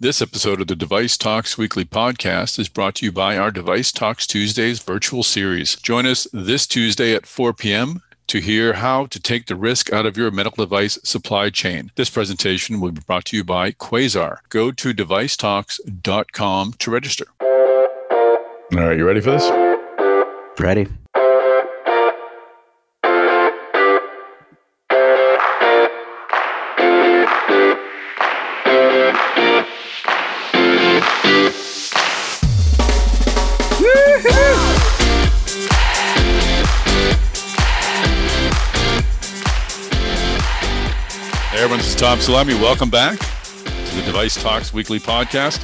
This episode of the Device Talks Weekly Podcast is brought to you by our Device Talks Tuesdays virtual series. Join us this Tuesday at 4 p.m. to hear how to take the risk out of your medical device supply chain. This presentation will be brought to you by Quasar. Go to devicetalks.com to register. All right, you ready for this? Ready. This is Tom Salemi. Welcome back to the Device Talks Weekly Podcast.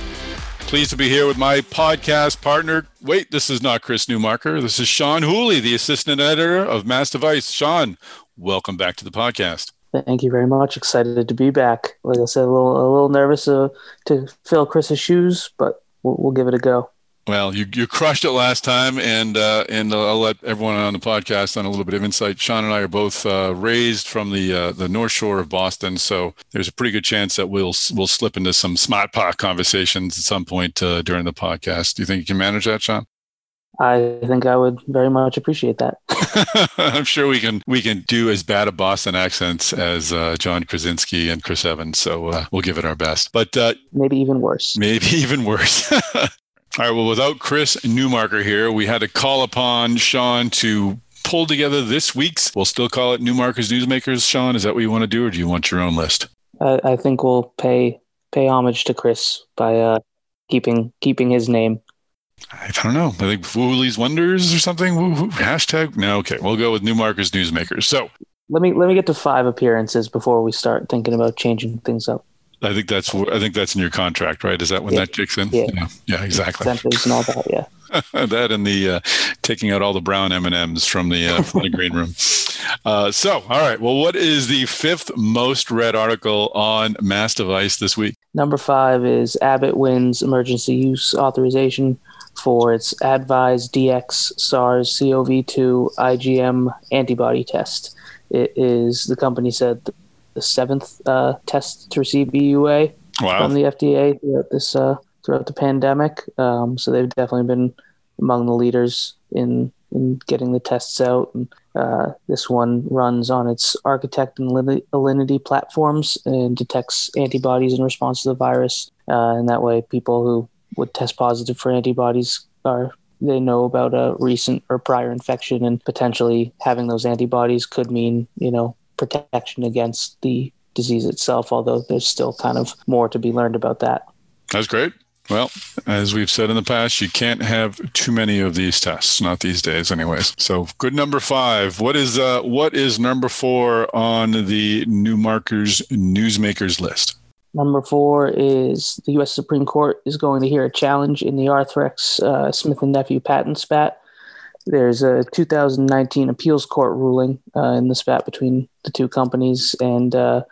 Pleased to be here with my podcast partner. Wait, this is not Chris Newmarker. This is Sean Whooley, the assistant editor of Mass Device. Sean, welcome back to the podcast. Thank you very much. Excited to be back. Like I said, a little nervous to fill Chris's shoes, but we'll give it a go. Well, you crushed it last time, and I'll let everyone on the podcast on a little bit of insight. Sean and I are both raised from the North Shore of Boston, so there's a pretty good chance that we'll slip into some smart pot conversations at some point during the podcast. Do you think you can manage that, Sean? I think I would very much appreciate that. I'm sure we can do as bad a Boston accents as John Krasinski and Chris Evans, so we'll give it our best. But maybe even worse. All right, well, without Chris Newmarker here, we had to call upon Sean to pull together this week's, we'll still call it Newmarker's Newsmakers. Sean, is that what you want to do, or do you want your own list? I think we'll pay homage to Chris by keeping his name. I don't know. I think Wooly's Wonders or something. Woo-hoo. Hashtag? No, okay. We'll go with Newmarker's Newsmakers. So let me get to 5 appearances before we start thinking about changing things up. I think that's in your contract, right? Is that when that kicks in? Yeah, exactly. Exemptions and all that, yeah. That and the taking out all the brown M&Ms from the green room. So, all right. Well, what is the 5th most read article on Mass Device this week? Number 5 is Abbott wins emergency use authorization for its Advise DX SARS-CoV-2 IgM antibody test. It is, the company said, the 7th test to receive EUA from the FDA throughout the pandemic. So they've definitely been among the leaders in getting the tests out. And this one runs on its Architect and Alinity platforms and detects antibodies in response to the virus. And that way, people who would test positive for antibodies they know about a recent or prior infection, and potentially having those antibodies could mean, protection against the disease itself, although there's still kind of more to be learned about that. That's great. Well, as we've said in the past, you can't have too many of these tests, not these days anyways. So good number 5. What is number 4 on the Newmarker's Newsmakers list? Number 4 is the U.S. Supreme Court is going to hear a challenge in the Arthrex Smith and Nephew patent spat. There's a 2019 appeals court ruling in the spat between the two companies, and the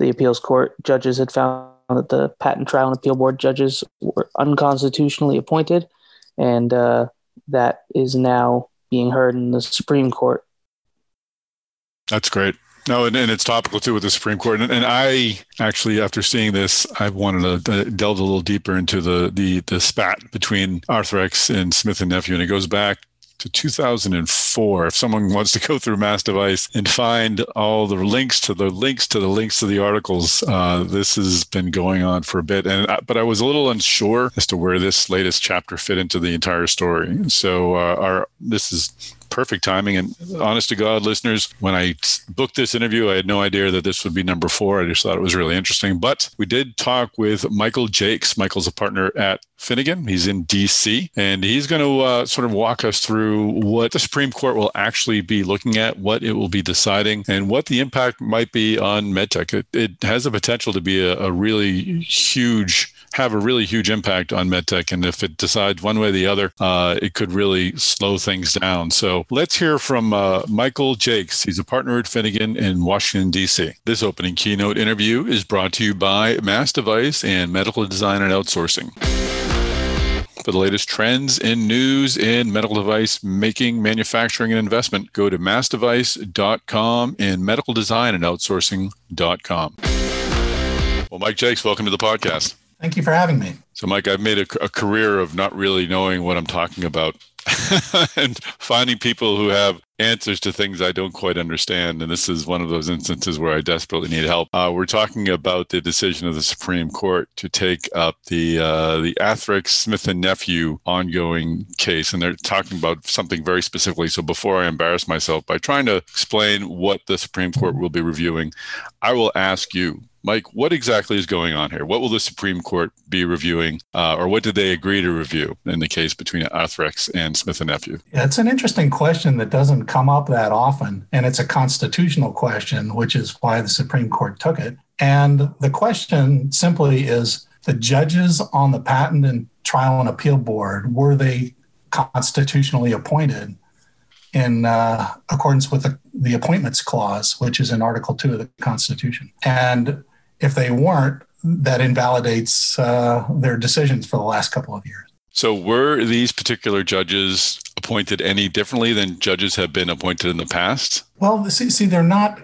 appeals court judges had found that the Patent Trial and Appeal Board judges were unconstitutionally appointed, and that is now being heard in the Supreme Court. That's great. No, and it's topical too with the Supreme Court. And I actually, after seeing this, I wanted to delve a little deeper into the spat between Arthrex and Smith and Nephew, and it goes back to 2004. If someone wants to go through Mass Device and find all the links to the articles, this has been going on for a bit. But I was a little unsure as to where this latest chapter fit into the entire story. So this is perfect timing. And honest to God, listeners, when I booked this interview, I had no idea that this would be number 4. I just thought it was really interesting. But we did talk with Michael Jakes. Michael's a partner at Finnegan. He's in DC, and he's going to sort of walk us through what the Supreme Court will actually be looking at, what it will be deciding, and what the impact might be on medtech. It has the potential to be a really huge impact on medtech. And if it decides one way or the other, it could really slow things down. So let's hear from Michael Jakes. He's a partner at Finnegan in Washington, D.C. This opening keynote interview is brought to you by Mass Device and Medical Design and Outsourcing. For the latest trends and news in medical device making, manufacturing, and investment, go to MassDevice.com and medicaldesignandoutsourcing.com. Well, Mike Jakes, welcome to the podcast. Thank you for having me. So, Mike, I've made a career of not really knowing what I'm talking about and finding people who have answers to things I don't quite understand. And this is one of those instances where I desperately need help. We're talking about the decision of the Supreme Court to take up the Arthrex, Smith and Nephew ongoing case. And they're talking about something very specifically. So before I embarrass myself by trying to explain what the Supreme Court will be reviewing, I will ask you, Mike, what exactly is going on here? What will the Supreme Court be reviewing, or what did they agree to review in the case between Arthrex and Smith and Nephew? Yeah, it's an interesting question that doesn't come up that often, and it's a constitutional question, which is why the Supreme Court took it. And the question simply is, the judges on the Patent and Trial and Appeal Board, were they constitutionally appointed in accordance with the Appointments Clause, which is in Article 2 of the Constitution? And if they weren't, that invalidates their decisions for the last couple of years. So were these particular judges appointed any differently than judges have been appointed in the past? Well, see, they're not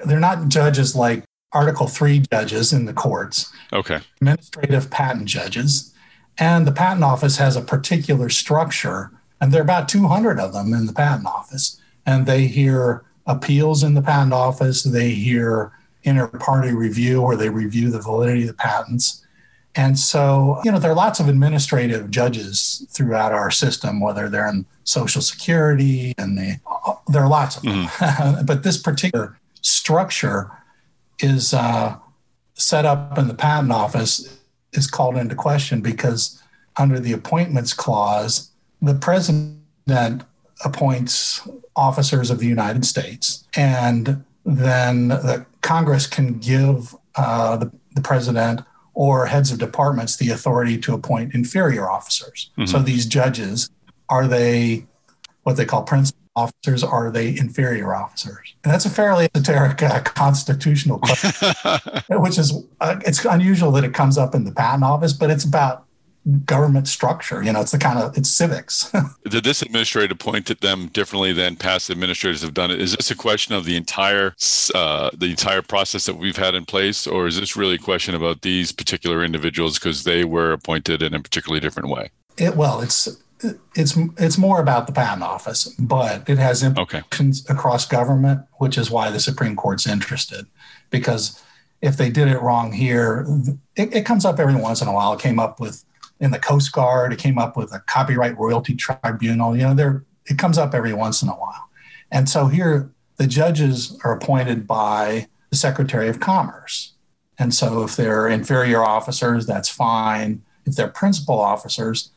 judges like Article 3 judges in the courts. Okay. Administrative patent judges. And the Patent Office has a particular structure, and there are about 200 of them in the Patent Office. And they hear appeals in the Patent Office. They hear inter-party review, where they review the validity of the patents. And so, there are lots of administrative judges throughout our system, whether they're in Social Security, and there are lots of them. Mm. But this particular structure is set up in the Patent Office, is called into question because under the Appointments Clause, the president appoints officers of the United States, and then the Congress can give the president or heads of departments the authority to appoint inferior officers. Mm-hmm. So these judges, are they what they call principal officers? Are they inferior officers? And that's a fairly esoteric constitutional question, which is it's unusual that it comes up in the Patent Office, but it's about government structure. It's civics. Did this administrator appoint them differently than past administrators have done it? Is this a question of the entire process that we've had in place, or is this really a question about these particular individuals because they were appointed in a particularly different way? It's more about the Patent Office, but it has implications across government, which is why the Supreme Court's interested, because if they did it wrong here, it comes up every once in a while. It came up with in the Coast Guard, it came up with a Copyright Royalty Tribunal. It comes up every once in a while. And so here, the judges are appointed by the Secretary of Commerce. And so if they're inferior officers, that's fine. If they're principal officers,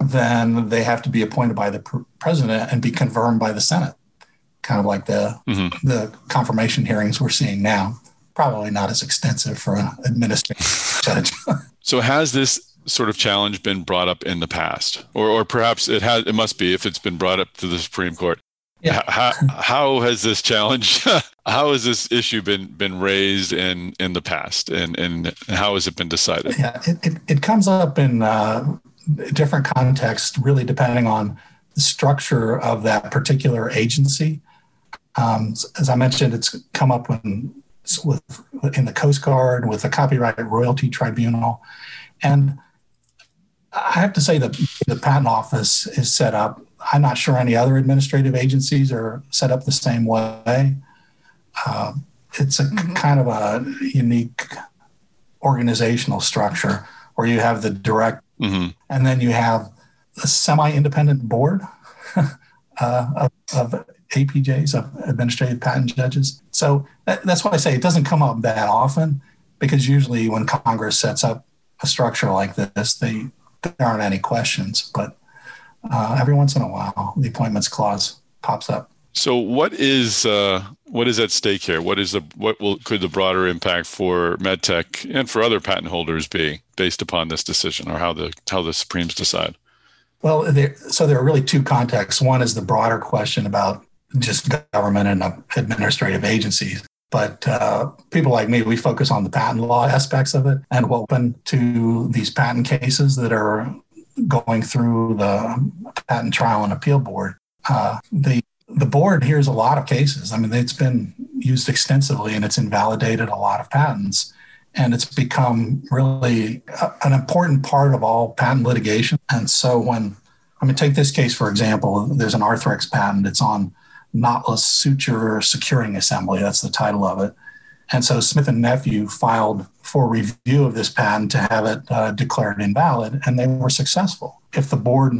then they have to be appointed by the president and be confirmed by the Senate, kind of like the confirmation hearings we're seeing now. Probably not as extensive for an administrative judge. So has this sort of challenge been brought up in the past, or perhaps it has? It must be, if it's been brought up to the Supreme Court. Yeah. How has this challenge? How has this issue been raised in the past, and how has it been decided? Yeah, it comes up in different contexts, really depending on the structure of that particular agency. As I mentioned, it's come up in the Coast Guard, with the Copyright Royalty Tribunal, and I have to say that the Patent Office is set up. I'm not sure any other administrative agencies are set up the same way. It's a kind of a unique organizational structure where you have the direct, and then you have a semi-independent board of APJs, of administrative patent judges. So that's why I say it doesn't come up that often, because usually when Congress sets up a structure like this, there aren't any questions, but every once in a while, the Appointments Clause pops up. So, what is at stake here? What could the broader impact for MedTech and for other patent holders be based upon this decision, or how the Supremes decide? Well, there are really two contexts. One is the broader question about just government and administrative agencies. But people like me, we focus on the patent law aspects of it, and we're open to these patent cases that are going through the Patent Trial and Appeal Board. The board hears a lot of cases. I mean, it's been used extensively, and it's invalidated a lot of patents. And it's become really an important part of all patent litigation. And so when, I mean, take this case, for example, there's an Arthrex patent. It's on knotless suture securing assembly. That's the title of it. And so Smith and Nephew filed for review of this patent to have it declared invalid, and they were successful. If the board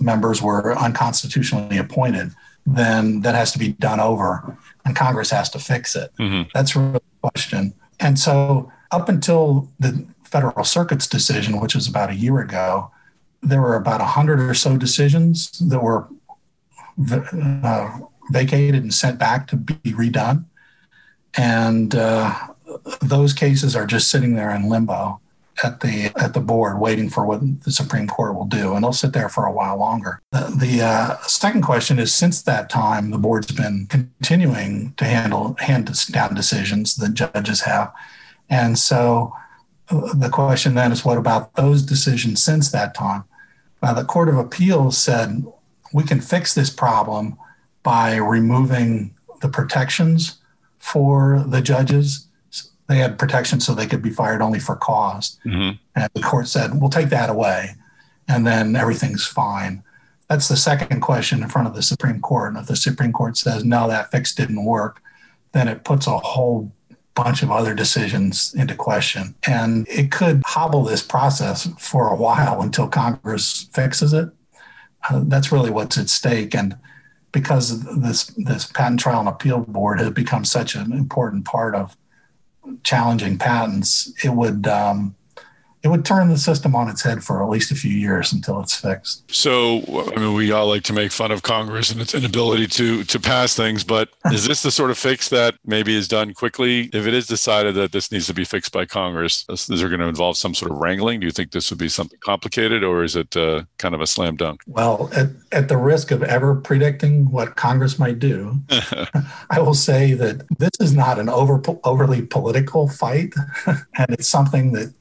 members were unconstitutionally appointed, then that has to be done over, and Congress has to fix it. Mm-hmm. That's really the question. And so up until the Federal Circuit's decision, which was about a year ago, there were about 100 or so decisions that were vacated and sent back to be redone. And those cases are just sitting there in limbo at the board, waiting for what the Supreme Court will do. And they'll sit there for a while longer. The second question is, since that time, the board's been continuing to hand down decisions that judges have. And so the question then is, what about those decisions since that time? The Court of Appeals said, we can fix this problem by removing the protections for the judges. They had protection so they could be fired only for cause. Mm-hmm. And the court said, we'll take that away, and then everything's fine. That's the second question in front of the Supreme Court. And if the Supreme Court says, no, that fix didn't work, then it puts a whole bunch of other decisions into question. And it could hobble this process for a while until Congress fixes it. That's really what's at stake. And because this Patent Trial and Appeal Board has become such an important part of challenging patents, it would turn the system on its head for at least a few years until it's fixed. So, I mean, we all like to make fun of Congress and its inability to pass things, but is this the sort of fix that maybe is done quickly? If it is decided that this needs to be fixed by Congress, is there going to involve some sort of wrangling? Do you think this would be something complicated, or is it kind of a slam dunk? Well, at the risk of ever predicting what Congress might do, I will say that this is not an overly political fight, and it's something that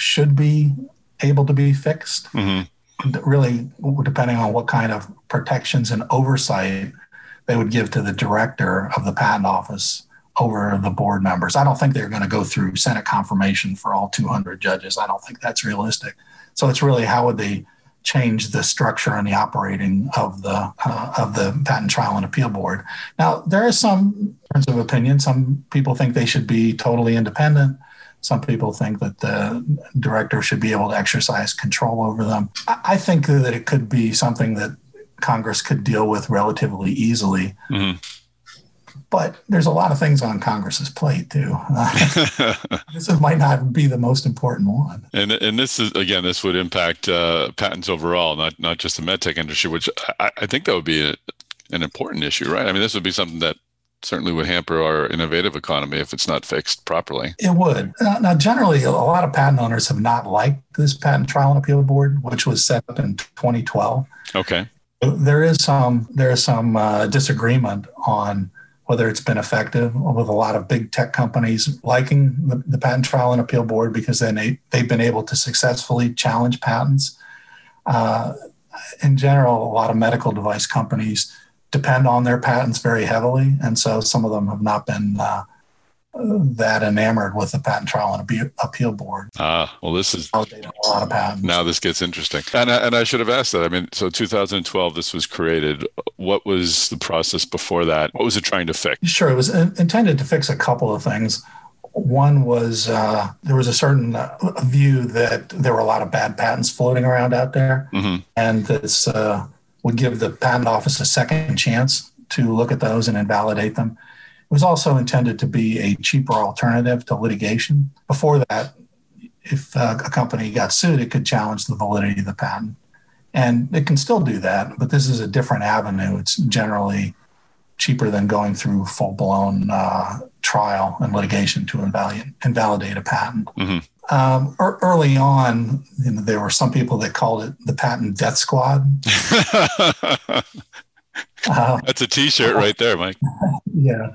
should be able to be fixed, mm-hmm. really depending on what kind of protections and oversight they would give to the director of the patent office over the board members. I don't think they're going to go through Senate confirmation for all 200 judges. I don't think that's realistic. So it's really, how would they change the structure and the operating of the Patent Trial and Appeal Board? Now, there are some differences of opinion. Some people think they should be totally independent. Some people think that the director should be able to exercise control over them. I think that it could be something that Congress could deal with relatively easily. Mm-hmm. But there's a lot of things on Congress's plate, too. This might not be the most important one. And this is, again, this would impact patents overall, not just the medtech industry, which I think that would be an important issue, right? I mean, this would be something that certainly would hamper our innovative economy if it's not fixed properly. It would. Now, generally, a lot of patent owners have not liked this Patent Trial and Appeal Board, which was set up in 2012. Okay. There is some disagreement on whether it's been effective, with a lot of big tech companies liking the Patent Trial and Appeal Board because then they've been able to successfully challenge patents. In general, a lot of medical device companies depend on their patents very heavily. And so some of them have not been that enamored with the Patent Trial and Appeal Board. Well, this is a lot of patents. Now this gets interesting. And I should have asked that. I mean, so 2012, this was created. What was the process before that? What was it trying to fix? Sure. It was intended to fix a couple of things. One was there was a certain view that there were a lot of bad patents floating around out there. Mm-hmm. And this would give the patent office a second chance to look at those and invalidate them. It was also intended to be a cheaper alternative to litigation. Before that, if a company got sued, it could challenge the validity of the patent. And it can still do that, but this is a different avenue. It's generally cheaper than going through full-blown trial and litigation to invalidate a patent. Mm-hmm. Early on, you know, there were some people that called it the patent death squad. That's a T-shirt right there, Mike. Yeah.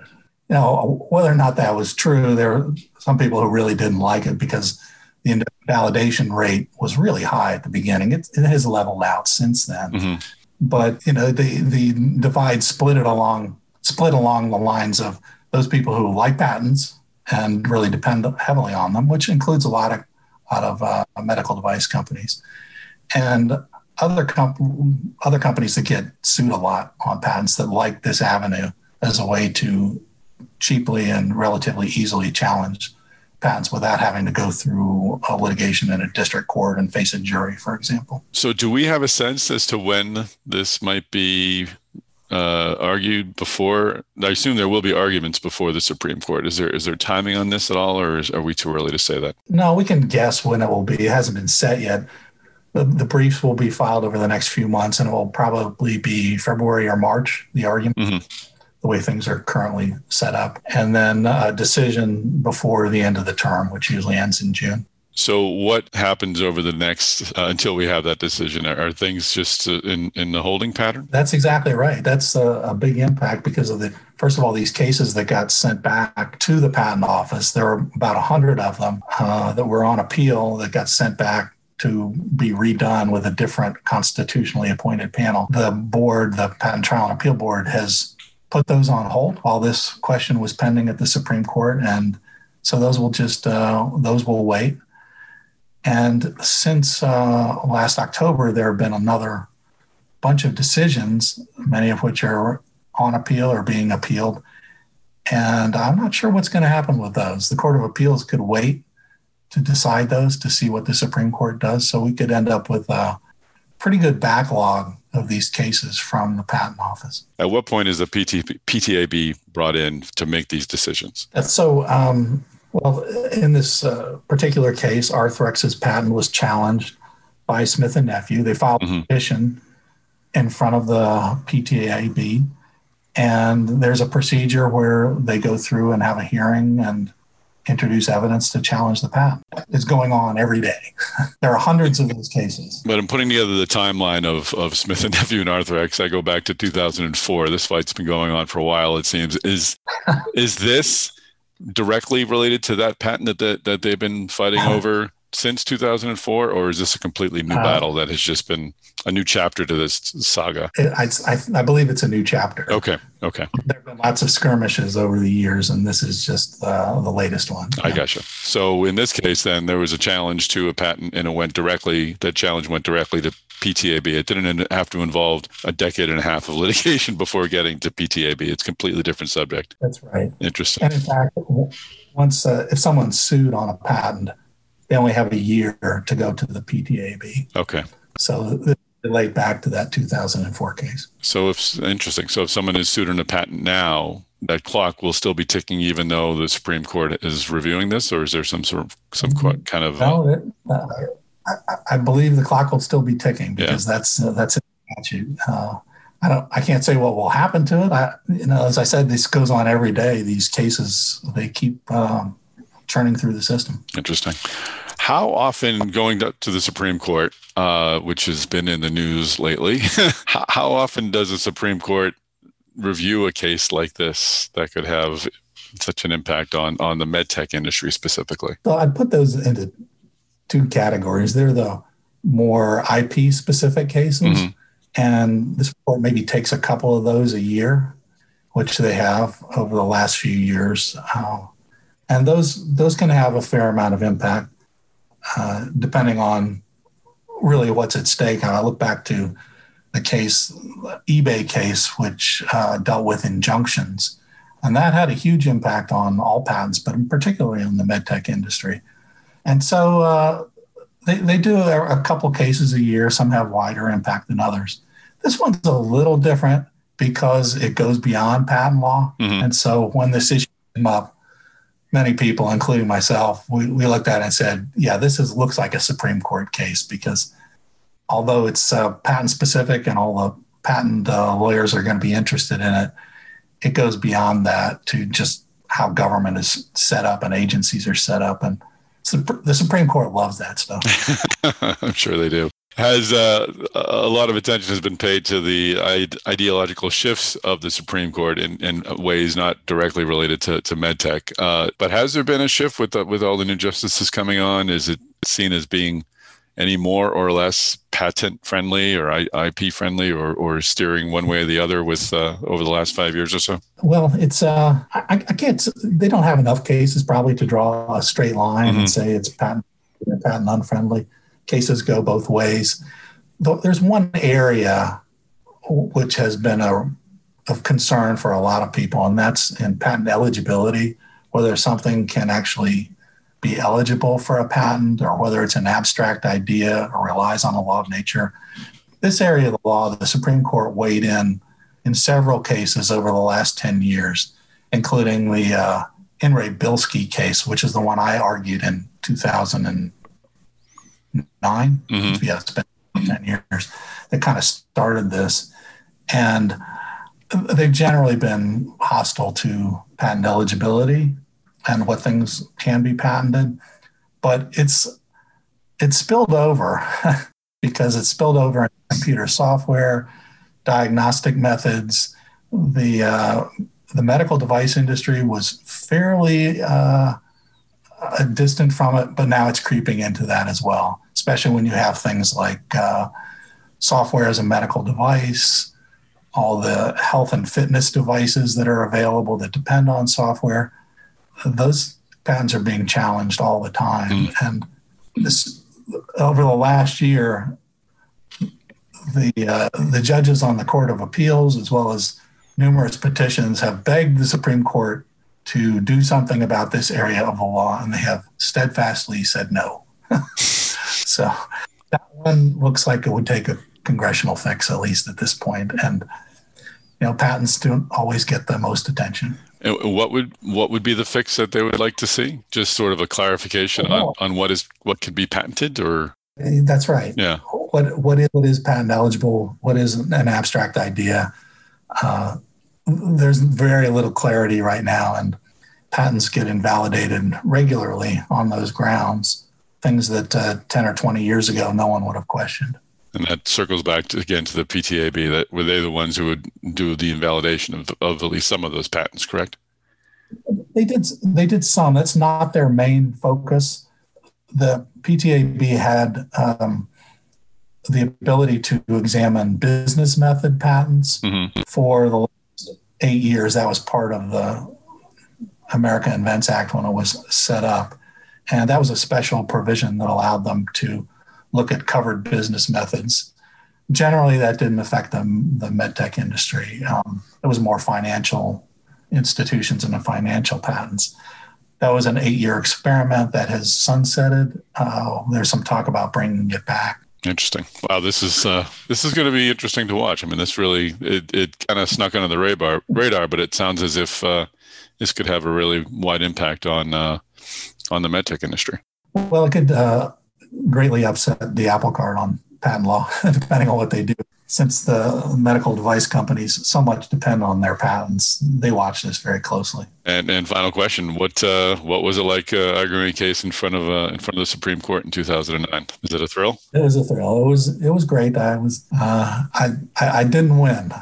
Now, whether or not that was true, there were some people who really didn't like it because the invalidation rate was really high at the beginning. It has leveled out since then. Mm-hmm. But, you know, the divide split along the lines of those people who like patents and really depend heavily on them, which includes a lot of medical device companies and other companies that get sued a lot on patents that like this avenue as a way to cheaply and relatively easily challenge patents without having to go through a litigation in a district court and face a jury, for example. So do we have a sense as to when this might be argued before? I assume there will be arguments before the Supreme Court. Is there timing on this at all, or are we too early to say that? No, we can guess when it will be. It hasn't been set yet. The briefs will be filed over the next few months, and it will probably be February or March, the argument, the way things are currently set up. And then a decision before the end of the term, which usually ends in June. So what happens over the next, until we have that decision? Are things just in the holding pattern? That's exactly right. That's a big impact because of first of all, these cases that got sent back to the patent office. There were about 100 of them that were on appeal that got sent back to be redone with a different constitutionally appointed panel. The board, the Patent Trial and Appeal Board, has put those on hold while this question was pending at the Supreme Court. And so those will just, those will wait. And since last October, there have been another bunch of decisions, many of which are on appeal or being appealed. And I'm not sure what's going to happen with those. The Court of Appeals could wait to decide those to see what the Supreme Court does. So we could end up with a pretty good backlog of these cases from the patent office. At what point is the PTAB brought in to make these decisions? Well, in this particular case, Arthrex's patent was challenged by Smith and Nephew. They filed a petition in front of the PTAB, and there's a procedure where they go through and have a hearing and introduce evidence to challenge the patent. It's going on every day. There are hundreds of those cases. But I'm putting together the timeline of Smith and Nephew and Arthrex. I go back to 2004. This fight's been going on for a while, it seems. Is this directly related to that patent that they've been fighting over since 2004, or is this a completely new battle that has just been a new chapter to this saga? I believe it's a new chapter. Okay. There have been lots of skirmishes over the years, and this is just the latest one. I gotcha. So in this case, then, there was a challenge to a patent, and that challenge went directly to PTAB. It didn't have to involve a decade and a half of litigation before getting to PTAB. It's a completely different subject. That's right. Interesting. And in fact, once if someone's sued on a patent, they only have a year to go to the PTAB. Okay. So this delayed back to that 2004 case. So if someone is sued on a patent now, that clock will still be ticking even though the Supreme Court is reviewing this, or is there some kind of? I believe the clock will still be ticking because that's in the statute. I can't say what will happen to it. As I said, this goes on every day. These cases, they keep churning through the system. Interesting. How often, going to the Supreme Court, which has been in the news lately, how often does the Supreme Court review a case like this that could have such an impact on the med tech industry specifically? So I'd put those into two categories. They're the more IP specific cases, and this court maybe takes a couple of those a year, which they have over the last few years, and those can have a fair amount of impact, depending on really what's at stake. And I look back to the eBay case, which dealt with injunctions, and that had a huge impact on all patents, but particularly on the medtech industry. And so they do a couple cases a year. Some have wider impact than others. This one's a little different because it goes beyond patent law. And so when this issue came up, many people, including myself, we looked at it and said, this looks like a Supreme Court case because although it's patent specific and all the patent lawyers are going to be interested in it, it goes beyond that to just how government is set up and agencies are set up. And the Supreme Court loves that stuff. I'm sure they do. Has a lot of attention has been paid to the ideological shifts of the Supreme Court in ways not directly related to medtech. But has there been a shift with all the new justices coming on? Is it seen as being any more or less patent friendly or IP friendly or steering one way or the other with over the last 5 years or so? Well, it's I can't. They don't have enough cases probably to draw a straight line and say it's patent unfriendly. Cases go both ways. There's one area which has been of concern for a lot of people, and that's in patent eligibility, whether something can actually be eligible for a patent or whether it's an abstract idea or relies on the law of nature. This area of the law, the Supreme Court weighed in several cases over the last 10 years, including the In re Bilski case, which is the one I argued in 2009. Mm-hmm. Yeah, it's been 10 years. That kind of started this. And they've generally been hostile to patent eligibility and what things can be patented, but it's spilled over because it's spilled over in computer software, diagnostic methods. The medical device industry was fairly distant from it, but now it's creeping into that as well, especially when you have things like software as a medical device, all the health and fitness devices that are available that depend on software. Those patents are being challenged all the time. And this, over the last year, the judges on the Court of Appeals, as well as numerous petitions, have begged the Supreme Court to do something about this area of the law, and they have steadfastly said no. So that one looks like it would take a congressional fix, at least at this point. And patents don't always get the most attention. What would be the fix that they would like to see? Just sort of a clarification on what can be patented, or that's right. Yeah. What is patent eligible? What is an abstract idea? There's very little clarity right now, and patents get invalidated regularly on those grounds. Things that 10 or 20 years ago no one would have questioned. And that circles back to the PTAB. That were they the ones who would do the invalidation of at least some of those patents, correct? They did some. That's not their main focus. The PTAB had the ability to examine business method patents for the last 8 years. That was part of the America Invents Act when it was set up, and that was a special provision that allowed them to look at covered business methods. Generally, that didn't affect the medtech industry. It was more financial institutions and the financial patents. That was an 8-year experiment that has sunsetted. There's some talk about bringing it back. Interesting. Wow, this is going to be interesting to watch. I mean, this really it kind of snuck under the radar, but it sounds as if this could have a really wide impact on the medtech industry. Well, it could. Greatly upset the apple cart on patent law, depending on what they do. Since the medical device companies so much depend on their patents, they watch this very closely. And final question: what was it like arguing a case in front of the Supreme Court in 2009? Was it a thrill? It was a thrill. It was great. I was I didn't win.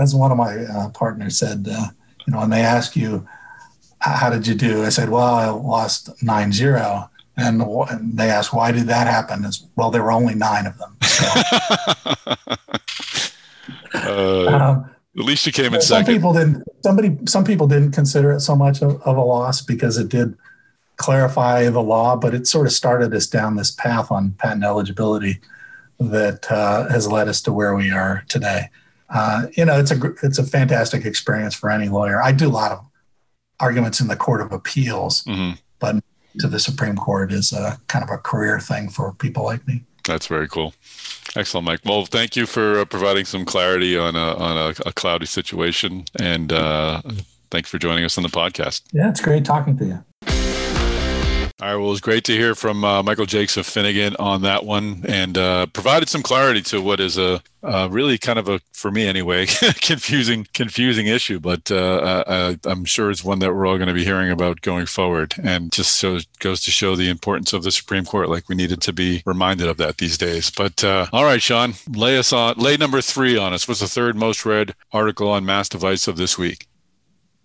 As one of my partners said, when they ask you, how did you do? I said, well, I lost 9-0. And they asked, why did that happen? Well, there were only 9 of them. So. At least you came in second. Some people didn't consider it so much of a loss because it did clarify the law, but it sort of started us down this path on patent eligibility that has led us to where we are today. It's a fantastic experience for any lawyer. I do a lot of arguments in the Court of Appeals, but to the Supreme Court is a kind of a career thing for people like me. That's very cool. Excellent, Mike. Well, thank you for providing some clarity on a cloudy situation, and thanks for joining us on the podcast. Yeah, it's great talking to you. All right. Well, it was great to hear from Michael Jakes of Finnegan on that one, and provided some clarity to what is a really kind of a, for me anyway, confusing issue. But I'm sure it's one that we're all going to be hearing about going forward, and just goes to show the importance of the Supreme Court. Like, we needed to be reminded of that these days. But all right, Sean, lay number 3 on us. What's the third most read article on Mass Device of this week?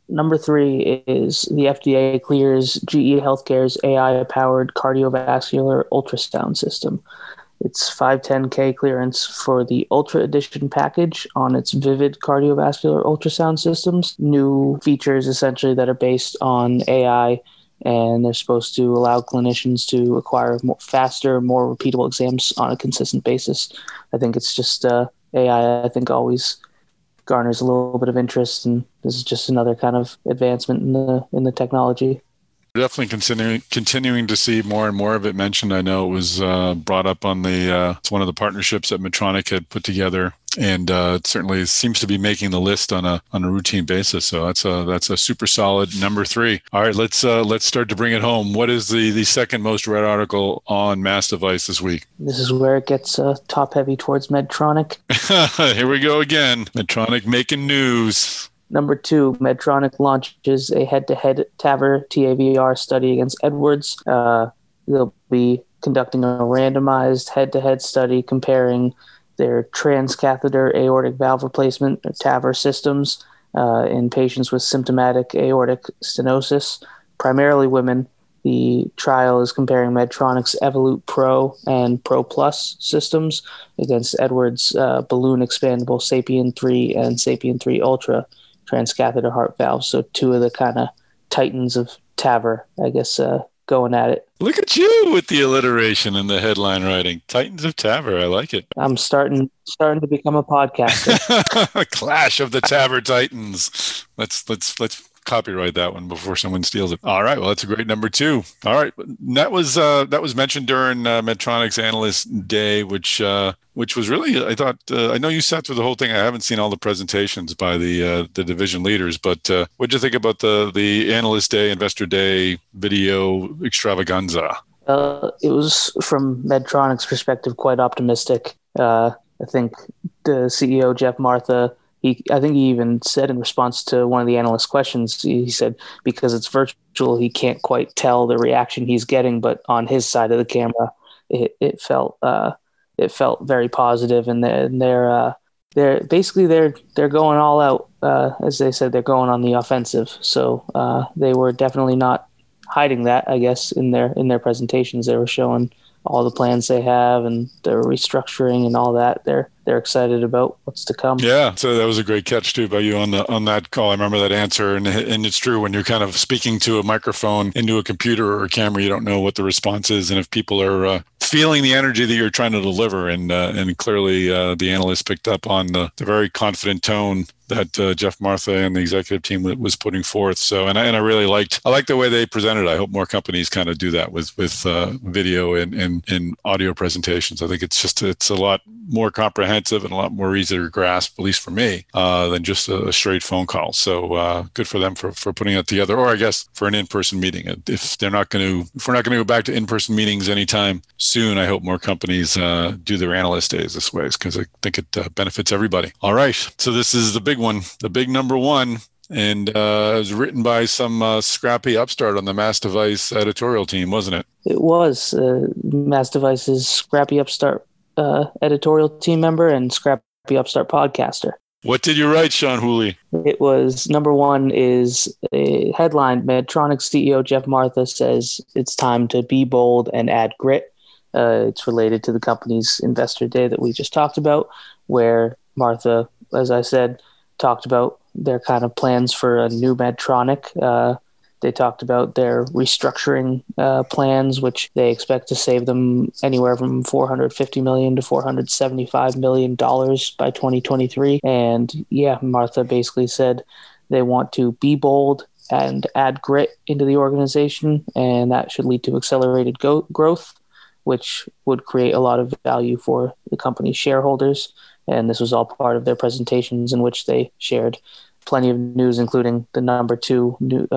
Number three is the FDA clears GE Healthcare's AI-powered cardiovascular ultrasound system. It's 510K clearance for the Ultra Edition package on its Vivid cardiovascular ultrasound systems. New features, essentially, that are based on AI, and they're supposed to allow clinicians to acquire faster, more repeatable exams on a consistent basis. I think it's just AI, I think, always garners a little bit of interest, and this is just another kind of advancement in the technology. We're definitely continuing to see more and more of it mentioned. I know it was brought up on it's one of the partnerships that Medtronic had put together, and it certainly seems to be making the list on a routine basis. So that's a super solid number three. All right, let's start to bring it home. What is the second most read article on Mass Device this week? This is where it gets top heavy towards Medtronic. Here we go again. Medtronic making news. Number two, Medtronic launches a head-to-head TAVR study against Edwards. They'll be conducting a randomized head-to-head study comparing their transcatheter aortic valve replacement, or TAVR systems, in patients with symptomatic aortic stenosis, primarily women. The trial is comparing Medtronic's Evolute Pro and Pro Plus systems against Edwards' balloon expandable Sapien 3 and Sapien 3 Ultra transcatheter heart valves, so two of the kind of titans of TAVR, I guess, going at it. Look at you with the alliteration in the headline writing. Titans of TAVR, I like it. I'm starting to become a podcaster. Clash of the TAVR Titans. Let's copyright that one before someone steals it. All right, well, that's a great number two. All right, that was mentioned during Medtronic's Analyst Day, which was really, I thought, I know you sat through the whole thing. I haven't seen all the presentations by the division leaders, but what did you think about the Analyst Day, Investor Day video extravaganza? It was, from Medtronic's perspective, quite optimistic. I think the CEO, Jeff Martha, I think he even said in response to one of the analyst questions, he said, because it's virtual, he can't quite tell the reaction he's getting. But on his side of the camera, it felt very positive, and they're going all out. As they said, they're going on the offensive. So they were definitely not hiding that, I guess, in their presentations. They were showing all the plans they have and their restructuring and all that. They're excited about what's to come. Yeah. So that was a great catch too by you on that call. I remember that answer. And it's true, when you're kind of speaking to a microphone into a computer or a camera, you don't know what the response is. And if people are feeling the energy that you're trying to deliver. And clearly the analysts picked up on the very confident tone that Jeff Martha and the executive team was putting forth. So, and I really liked the way they presented. I hope more companies kind of do that with video and audio presentations. I think it's a lot more comprehensive and a lot more easy to grasp, at least for me, than just a straight phone call. So good for them for putting it together, or I guess for an in-person meeting. If we're not going to go back to in-person meetings anytime soon, I hope more companies do their analyst days this way, because I think it benefits everybody. All right. So this is the big one, the big number one, and it was written by some scrappy upstart on the Mass Device editorial team, wasn't it? It was Mass Device's scrappy upstart editorial team member and scrappy upstart podcaster. What did you write, Sean Whooley? It was, number one is a headline, Medtronic CEO Jeff Martha says it's time to be bold and add grit. It's related to the company's Investor Day that we just talked about, where Martha, as I said, talked about their kind of plans for a new Medtronic. They talked about their restructuring plans, which they expect to save them anywhere from $450 million to $475 million by 2023. And yeah, Martha basically said they want to be bold and add grit into the organization, and that should lead to accelerated growth, which would create a lot of value for the company's shareholders. And this was all part of their presentations, in which they shared plenty of news, including the number two new,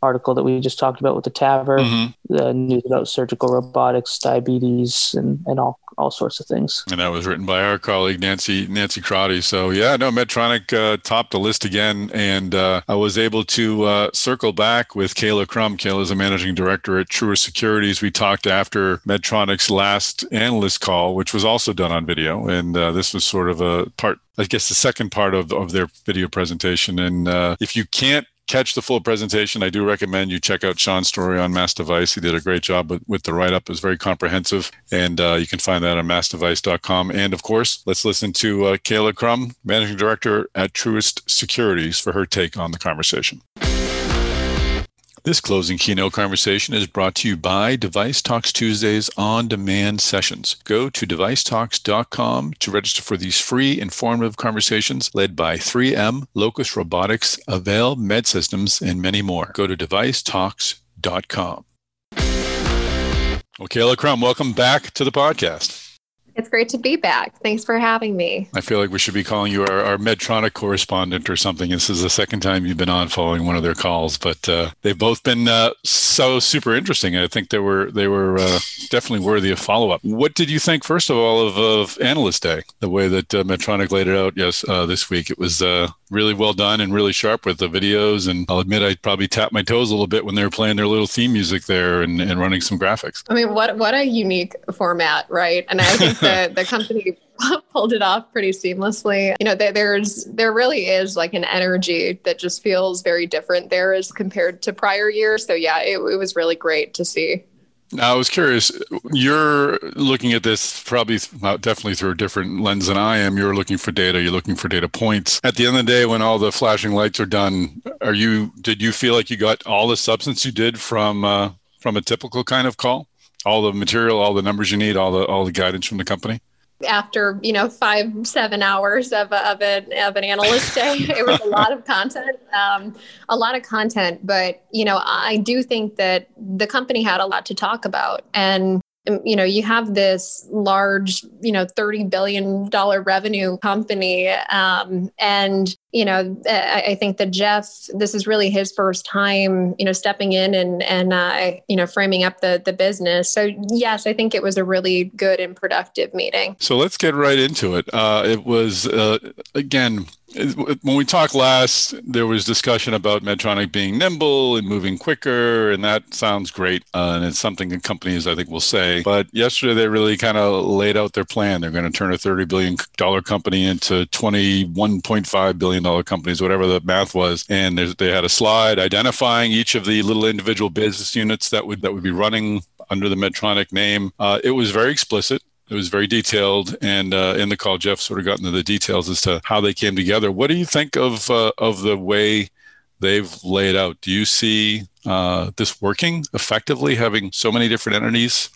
article that we just talked about with the TAVR, the news about surgical robotics, diabetes, and all sorts of things. And that was written by our colleague, Nancy Crotty. So yeah, no, Medtronic topped the list again. And I was able to circle back with Kayla Crum. Kayla's a managing director at Truist Securities. We talked after Medtronic's last analyst call, which was also done on video. And this was sort of a part, I guess, the second part of their video presentation. And if you can't catch the full presentation, I do recommend you check out Sean's story on Mass Device. He did a great job with the write-up. It was very comprehensive, and you can find that on MassDevice.com. And, of course, let's listen to Kayla Crum, Managing Director at Truist Securities, for her take on the conversation. This closing keynote conversation is brought to you by Device Talks Tuesdays on-demand sessions. Go to devicetalks.com to register for these free, informative conversations led by 3M, Locus Robotics, Avail Med Systems, and many more. Go to devicetalks.com. Well, Kayla Crum, welcome back to the podcast. It's great to be back. Thanks for having me. I feel like we should be calling you our Medtronic correspondent or something. This is the second time you've been on following one of their calls, but they've both been so super interesting. I think they were definitely worthy of follow-up. What did you think, first of all, of Analyst Day, the way that Medtronic laid it out this week? It was really well done and really sharp with the videos. And I'll admit I probably tapped my toes a little bit when they were playing their little theme music there and running some graphics. I mean, what a unique format, right? And I think the company pulled it off pretty seamlessly. You know, there really is like an energy that just feels very different there as compared to prior years. So yeah, it was really great to see. Now, I was curious, you're looking at this probably definitely through a different lens than I am. You're looking for data. You're looking for data points. At the end of the day, when all the flashing lights are done, did you feel like you got all the substance you did from a typical kind of call? All the material, all the numbers you need, all the guidance from the company? After, 5-7 hours of an analyst day, it was a lot of content. But, I do think that the company had a lot to talk about. And, you have this large, $30 billion revenue company. I think that Jeff, this is really his first time, stepping in and framing up the business. So yes, I think it was a really good and productive meeting. So let's get right into it. It was, again, when we talked last, there was discussion about Medtronic being nimble and moving quicker, and that sounds great. And it's something that companies, I think, will say. But yesterday, they really kind of laid out their plan. They're going to turn a $30 billion company into $21.5 billion. Companies, whatever the math was, and they had a slide identifying each of the little individual business units that would be running under the Medtronic name. It was very explicit. It was very detailed, and in the call, Jeff sort of got into the details as to how they came together. What do you think of the way they've laid out? Do you see this working effectively, having so many different entities,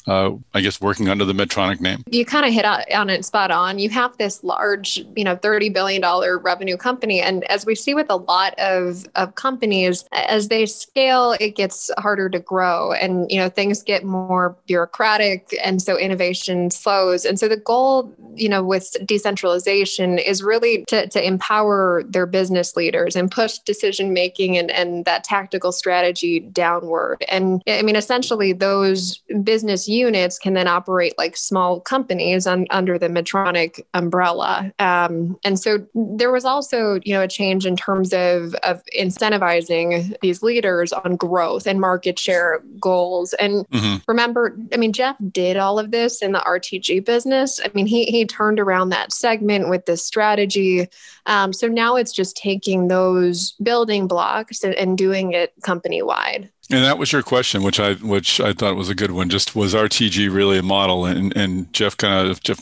working under the Medtronic name? You kind of hit on it spot on. You have this large, $30 billion revenue company. And as we see with a lot of companies, as they scale, it gets harder to grow and, things get more bureaucratic. And so innovation slows. And so the goal, with decentralization is really to empower their business leaders and push decision-making and that tactical strategy downward. And I mean, essentially, those business units can then operate like small companies under the Medtronic umbrella. And so there was also, a change in terms of incentivizing these leaders on growth and market share goals. And remember, I mean, Jeff did all of this in the RTG business. I mean, he turned around that segment with this strategy. So now it's just taking those building blocks and doing it company-wide. And that was your question, which I thought was a good one. Just was RTG really a model? And Jeff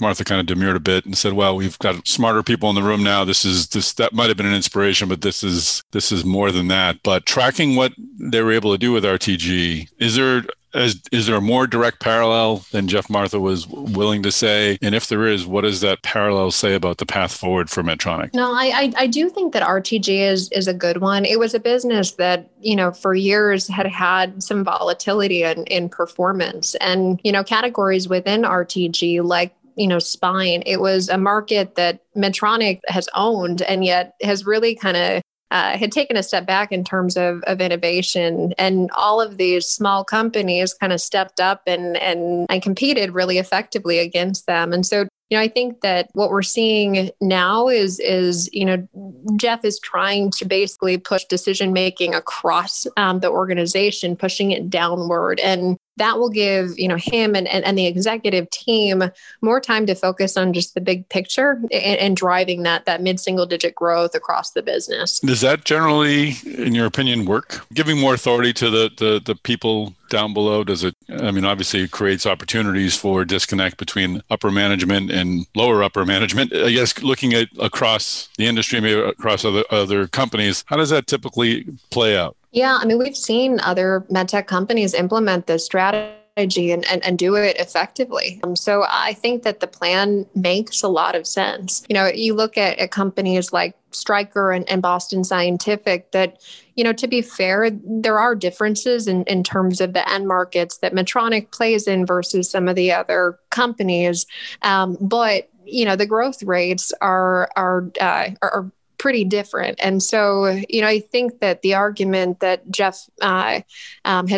Martha kind of demurred a bit and said, "Well, we've got smarter people in the room now. That might have been an inspiration, but this is more than that." But tracking what they were able to do with RTG, is there a more direct parallel than Jeff Martha was willing to say? And if there is, what does that parallel say about the path forward for Medtronic? No, I do think that RTG is a good one. It was a business that, for years had some volatility in performance and, categories within RTG like, spine. It was a market that Medtronic has owned and yet has really kind of had taken a step back in terms of innovation, and all of these small companies kind of stepped up and competed really effectively against them. And so, I think that what we're seeing now is Jeff is trying to basically push decision making across the organization, pushing it downward. And that will give, you know, him and the executive team more time to focus on just the big picture and driving that mid-single digit growth across the business. Does that generally, in your opinion, work? Giving more authority to the people down below, does it, I mean, obviously it creates opportunities for disconnect between upper management and lower upper management. I guess looking at across the industry, maybe across other companies, how does that typically play out? Yeah, I mean, we've seen other medtech companies implement this strategy and do it effectively. So I think that the plan makes a lot of sense. You know, you look at companies like Stryker and Boston Scientific that, you know, to be fair, there are differences in terms of the end markets that Medtronic plays in versus some of the other companies. But, you know, the growth rates are pretty different. And so, you know, I think that the argument that Jeff had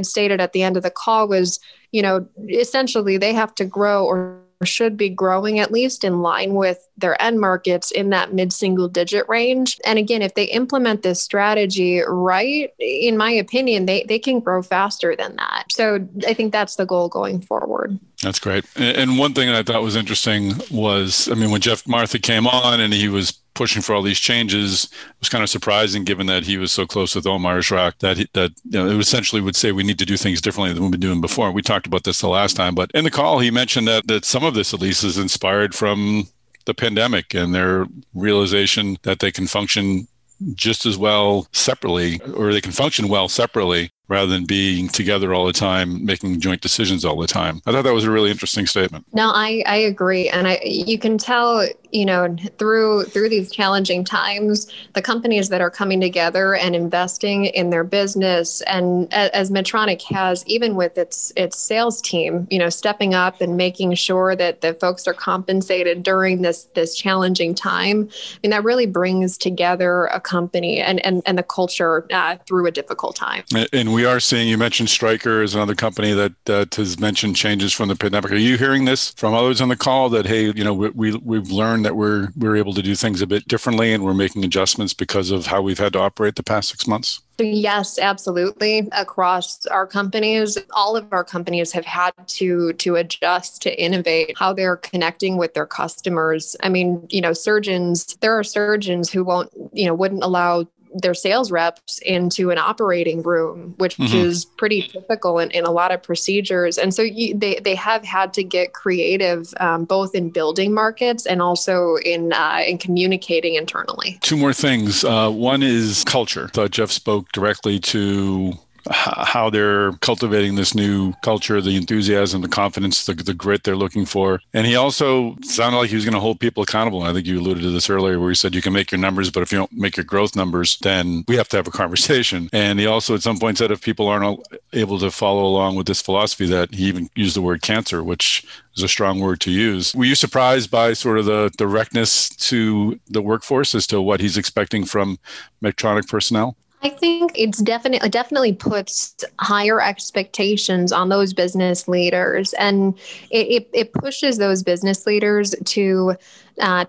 stated at the end of the call was, you know, essentially they have to grow or should be growing at least in line with their end markets in that mid-single digit range. And again, if they implement this strategy right, in my opinion, they can grow faster than that. So I think that's the goal going forward. That's great. And one thing that I thought was interesting was, I mean, when Jeff Martha came on and he was pushing for all these changes, it was kind of surprising given that he was so close with Omar Ishrak that you know, it essentially would say we need to do things differently than we've been doing before. We talked about this the last time, but in the call, he mentioned that some of this at least is inspired from the pandemic and their realization that they can function just as well separately, or they can function well separately rather than being together all the time, making joint decisions all the time. I thought that was a really interesting statement. No, I agree. And you can tell, you know, through these challenging times, the companies that are coming together and investing in their business, and as Medtronic has, even with its sales team, you know, stepping up and making sure that the folks are compensated during this challenging time. I mean, that really brings together a company and the culture through a difficult time. And we are seeing, you mentioned Stryker is another company that has mentioned changes from the pandemic. Are you hearing this from others on the call that, hey, you know, we've learned that we're able to do things a bit differently and we're making adjustments because of how we've had to operate the past 6 months? Yes, absolutely. Across our companies, all of our companies have had to adjust to innovate how they're connecting with their customers. I mean, you know, surgeons, there are surgeons who wouldn't allow their sales reps into an operating room, which is pretty typical in a lot of procedures. And so they have had to get creative, both in building markets and also in communicating internally. Two more things. One is culture. I thought Jeff spoke directly to how they're cultivating this new culture, the enthusiasm, the confidence, the grit they're looking for. And he also sounded like he was going to hold people accountable. And I think you alluded to this earlier where he said, you can make your numbers, but if you don't make your growth numbers, then we have to have a conversation. And he also at some point said, if people aren't able to follow along with this philosophy, that he even used the word cancer, which is a strong word to use. Were you surprised by sort of the directness to the workforce as to what he's expecting from Medtronic personnel? I think it definitely puts higher expectations on those business leaders, and it pushes those business leaders to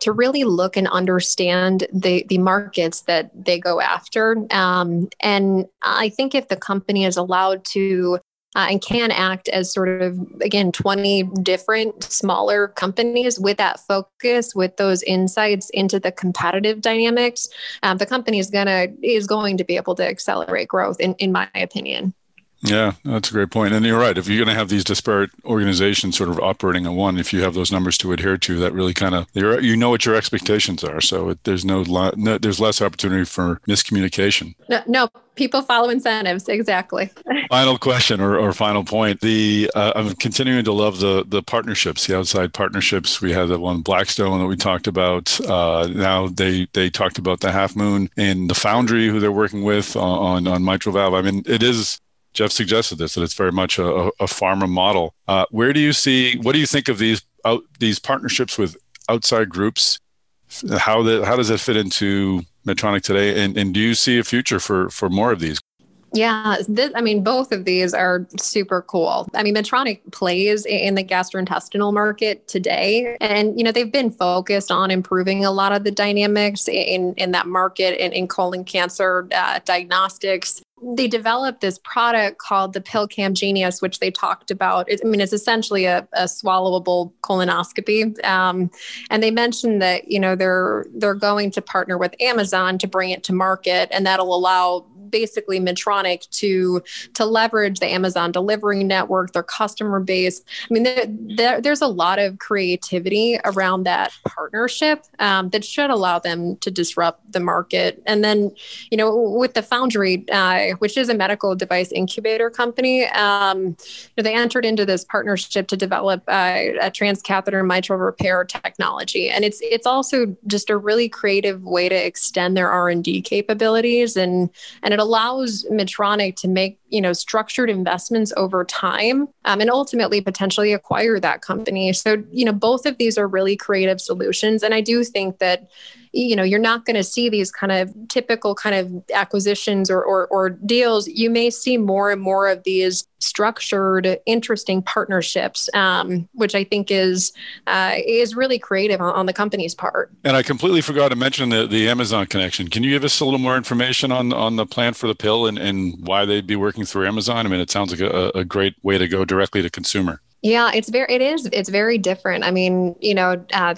really look and understand the markets that they go after. And I think if the company is allowed to and can act as sort of, again, 20 different smaller companies with that focus, with those insights into the competitive dynamics, the company is going to be able to accelerate growth, in my opinion. Yeah, that's a great point. And you're right. If you're going to have these disparate organizations sort of operating on one, if you have those numbers to adhere to, that really kind of, you know what your expectations are. So there's less opportunity for miscommunication. No, people follow incentives. Exactly. Final question or final point. I'm continuing to love the partnerships, the outside partnerships. We had the one Blackstone that we talked about. Now they talked about the Half Moon and the Foundry who they're working with on mitral valve. I mean, it is, Jeff suggested this, that it's very much a pharma model. What do you think of these partnerships with outside groups? How does that fit into Medtronic today? And do you see a future for more of these? Yeah, both of these are super cool. Medtronic plays in the gastrointestinal market today. And, they've been focused on improving a lot of the dynamics in that market and in colon cancer diagnostics. They developed this product called the PillCam Genius, which they talked about. It's essentially a swallowable colonoscopy. And they mentioned that, they're going to partner with Amazon to bring it to market, and that'll allow basically Medtronic to leverage the Amazon delivery network, their customer base. There's a lot of creativity around that partnership that should allow them to disrupt the market. And then, with the Foundry, which is a medical device incubator company, they entered into this partnership to develop a transcatheter mitral repair technology. And it's also just a really creative way to extend their R&D capabilities, and it allows Medtronic to make, structured investments over time, and ultimately potentially acquire that company. So, both of these are really creative solutions. And I do think that, you're not going to see these kind of typical kind of acquisitions or deals. You may see more and more of these structured, interesting partnerships, which I think is really creative on the company's part. And I completely forgot to mention the Amazon connection. Can you give us a little more information on the plan for the pill and why they'd be working through Amazon? It sounds like a great way to go directly to consumer. Yeah, it's very different. They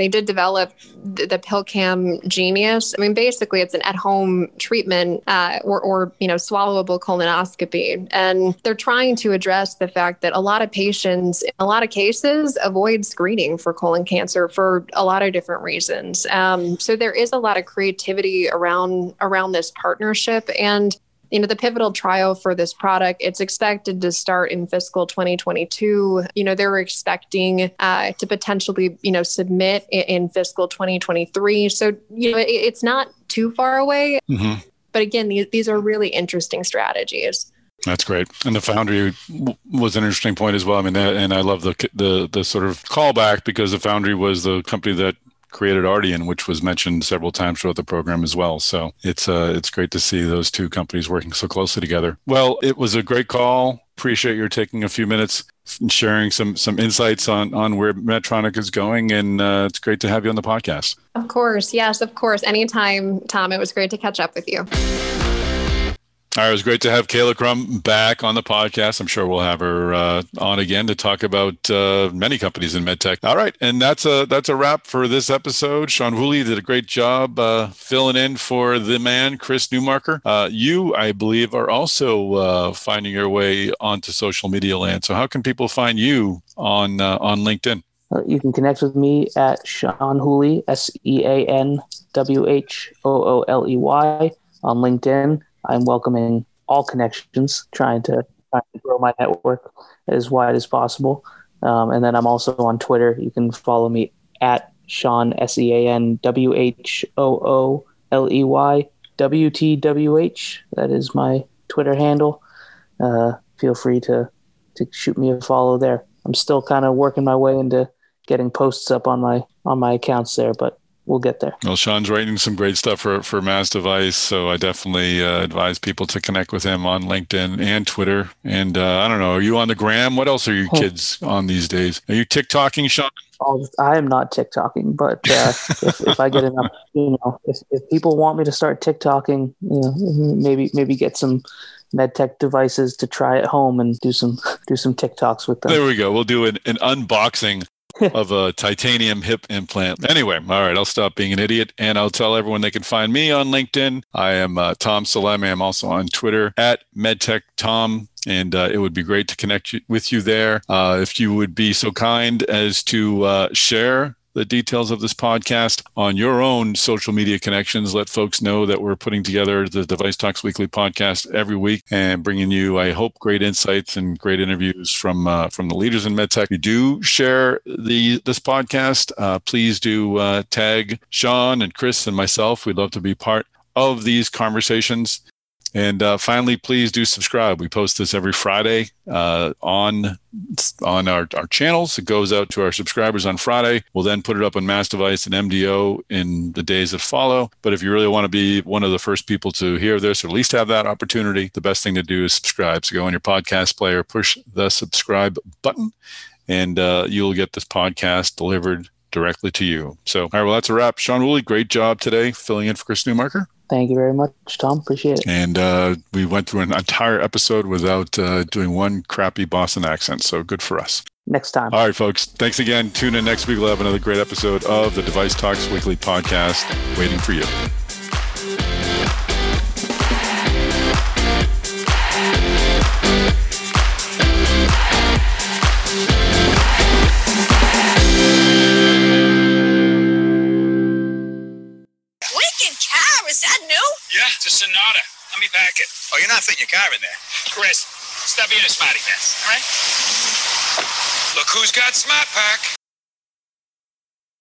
did develop the PillCam Genius. Basically it's an at-home treatment or swallowable colonoscopy. And they're trying to address the fact that a lot of patients, in a lot of cases, avoid screening for colon cancer for a lot of different reasons. So there is a lot of creativity around this partnership. And the pivotal trial for this product, it's expected to start in fiscal 2022. They're expecting to potentially, submit in fiscal 2023. So, it's not too far away. Mm-hmm. But again, these are really interesting strategies. That's great. And the Foundry was an interesting point as well. And I love the sort of callback, because the Foundry was the company that created Ardian, which was mentioned several times throughout the program as well. So it's great to see those two companies working so closely together. Well, it was a great call. Appreciate your taking a few minutes and sharing some insights on where Medtronic is going. And it's great to have you on the podcast. Of course. Yes, of course. Anytime, Tom. It was great to catch up with you. All right, it was great to have Kayla Crum back on the podcast. I'm sure we'll have her on again to talk about many companies in medtech. All right, and that's a wrap for this episode. Sean Whooley did a great job filling in for the man, Chris Newmarker. You, I believe, are also finding your way onto social media land. So how can people find you on LinkedIn? You can connect with me at Sean Whooley, SeanWhooley on LinkedIn. I'm welcoming all connections, trying to grow my network as wide as possible. And then I'm also on Twitter. You can follow me at Sean, SeanWhooley, WTWH. That is my Twitter handle. Feel free to shoot me a follow there. I'm still kind of working my way into getting posts up on my accounts there, but we'll get there. Well, Sean's writing some great stuff for Mass Device, so I definitely advise people to connect with him on LinkedIn and Twitter. And I don't know, are you on the gram? What else are you kids on these days? Are you TikToking, Sean? I am not TikToking, but if I get enough, if people want me to start TikToking, maybe get some medtech devices to try at home and do some TikToks with them. There we go. We'll do an unboxing of a titanium hip implant. Anyway, all right, I'll stop being an idiot and I'll tell everyone they can find me on LinkedIn. I am Tom Salemi. I'm also on Twitter at MedTechTom. And it would be great to connect with you there. If you would be so kind as to share the details of this podcast on your own social media connections. Let folks know that we're putting together the Device Talks Weekly podcast every week and bringing you, I hope, great insights and great interviews from the leaders in medtech. If you do share this podcast, please do tag Sean and Chris and myself. We'd love to be part of these conversations. And finally, please do subscribe. We post this every Friday on our channels. It goes out to our subscribers on Friday. We'll then put it up on Mass Device and MDO in the days that follow. But if you really want to be one of the first people to hear this, or at least have that opportunity, the best thing to do is subscribe. So go on your podcast player, push the subscribe button, and you'll get this podcast delivered directly to you. So, all right, well, that's a wrap. Sean Whooley, great job today filling in for Chris Newmarker. Thank you very much, Tom. Appreciate it. And we went through an entire episode without doing one crappy Boston accent. So good for us. Next time. All right, folks. Thanks again. Tune in next week. We'll have another great episode of the Device Talks Weekly Podcast waiting for you. Pack it. Oh, you're not fitting your car in there. Chris, stop being a smarty pants, all right? Look who's got Smart Pack.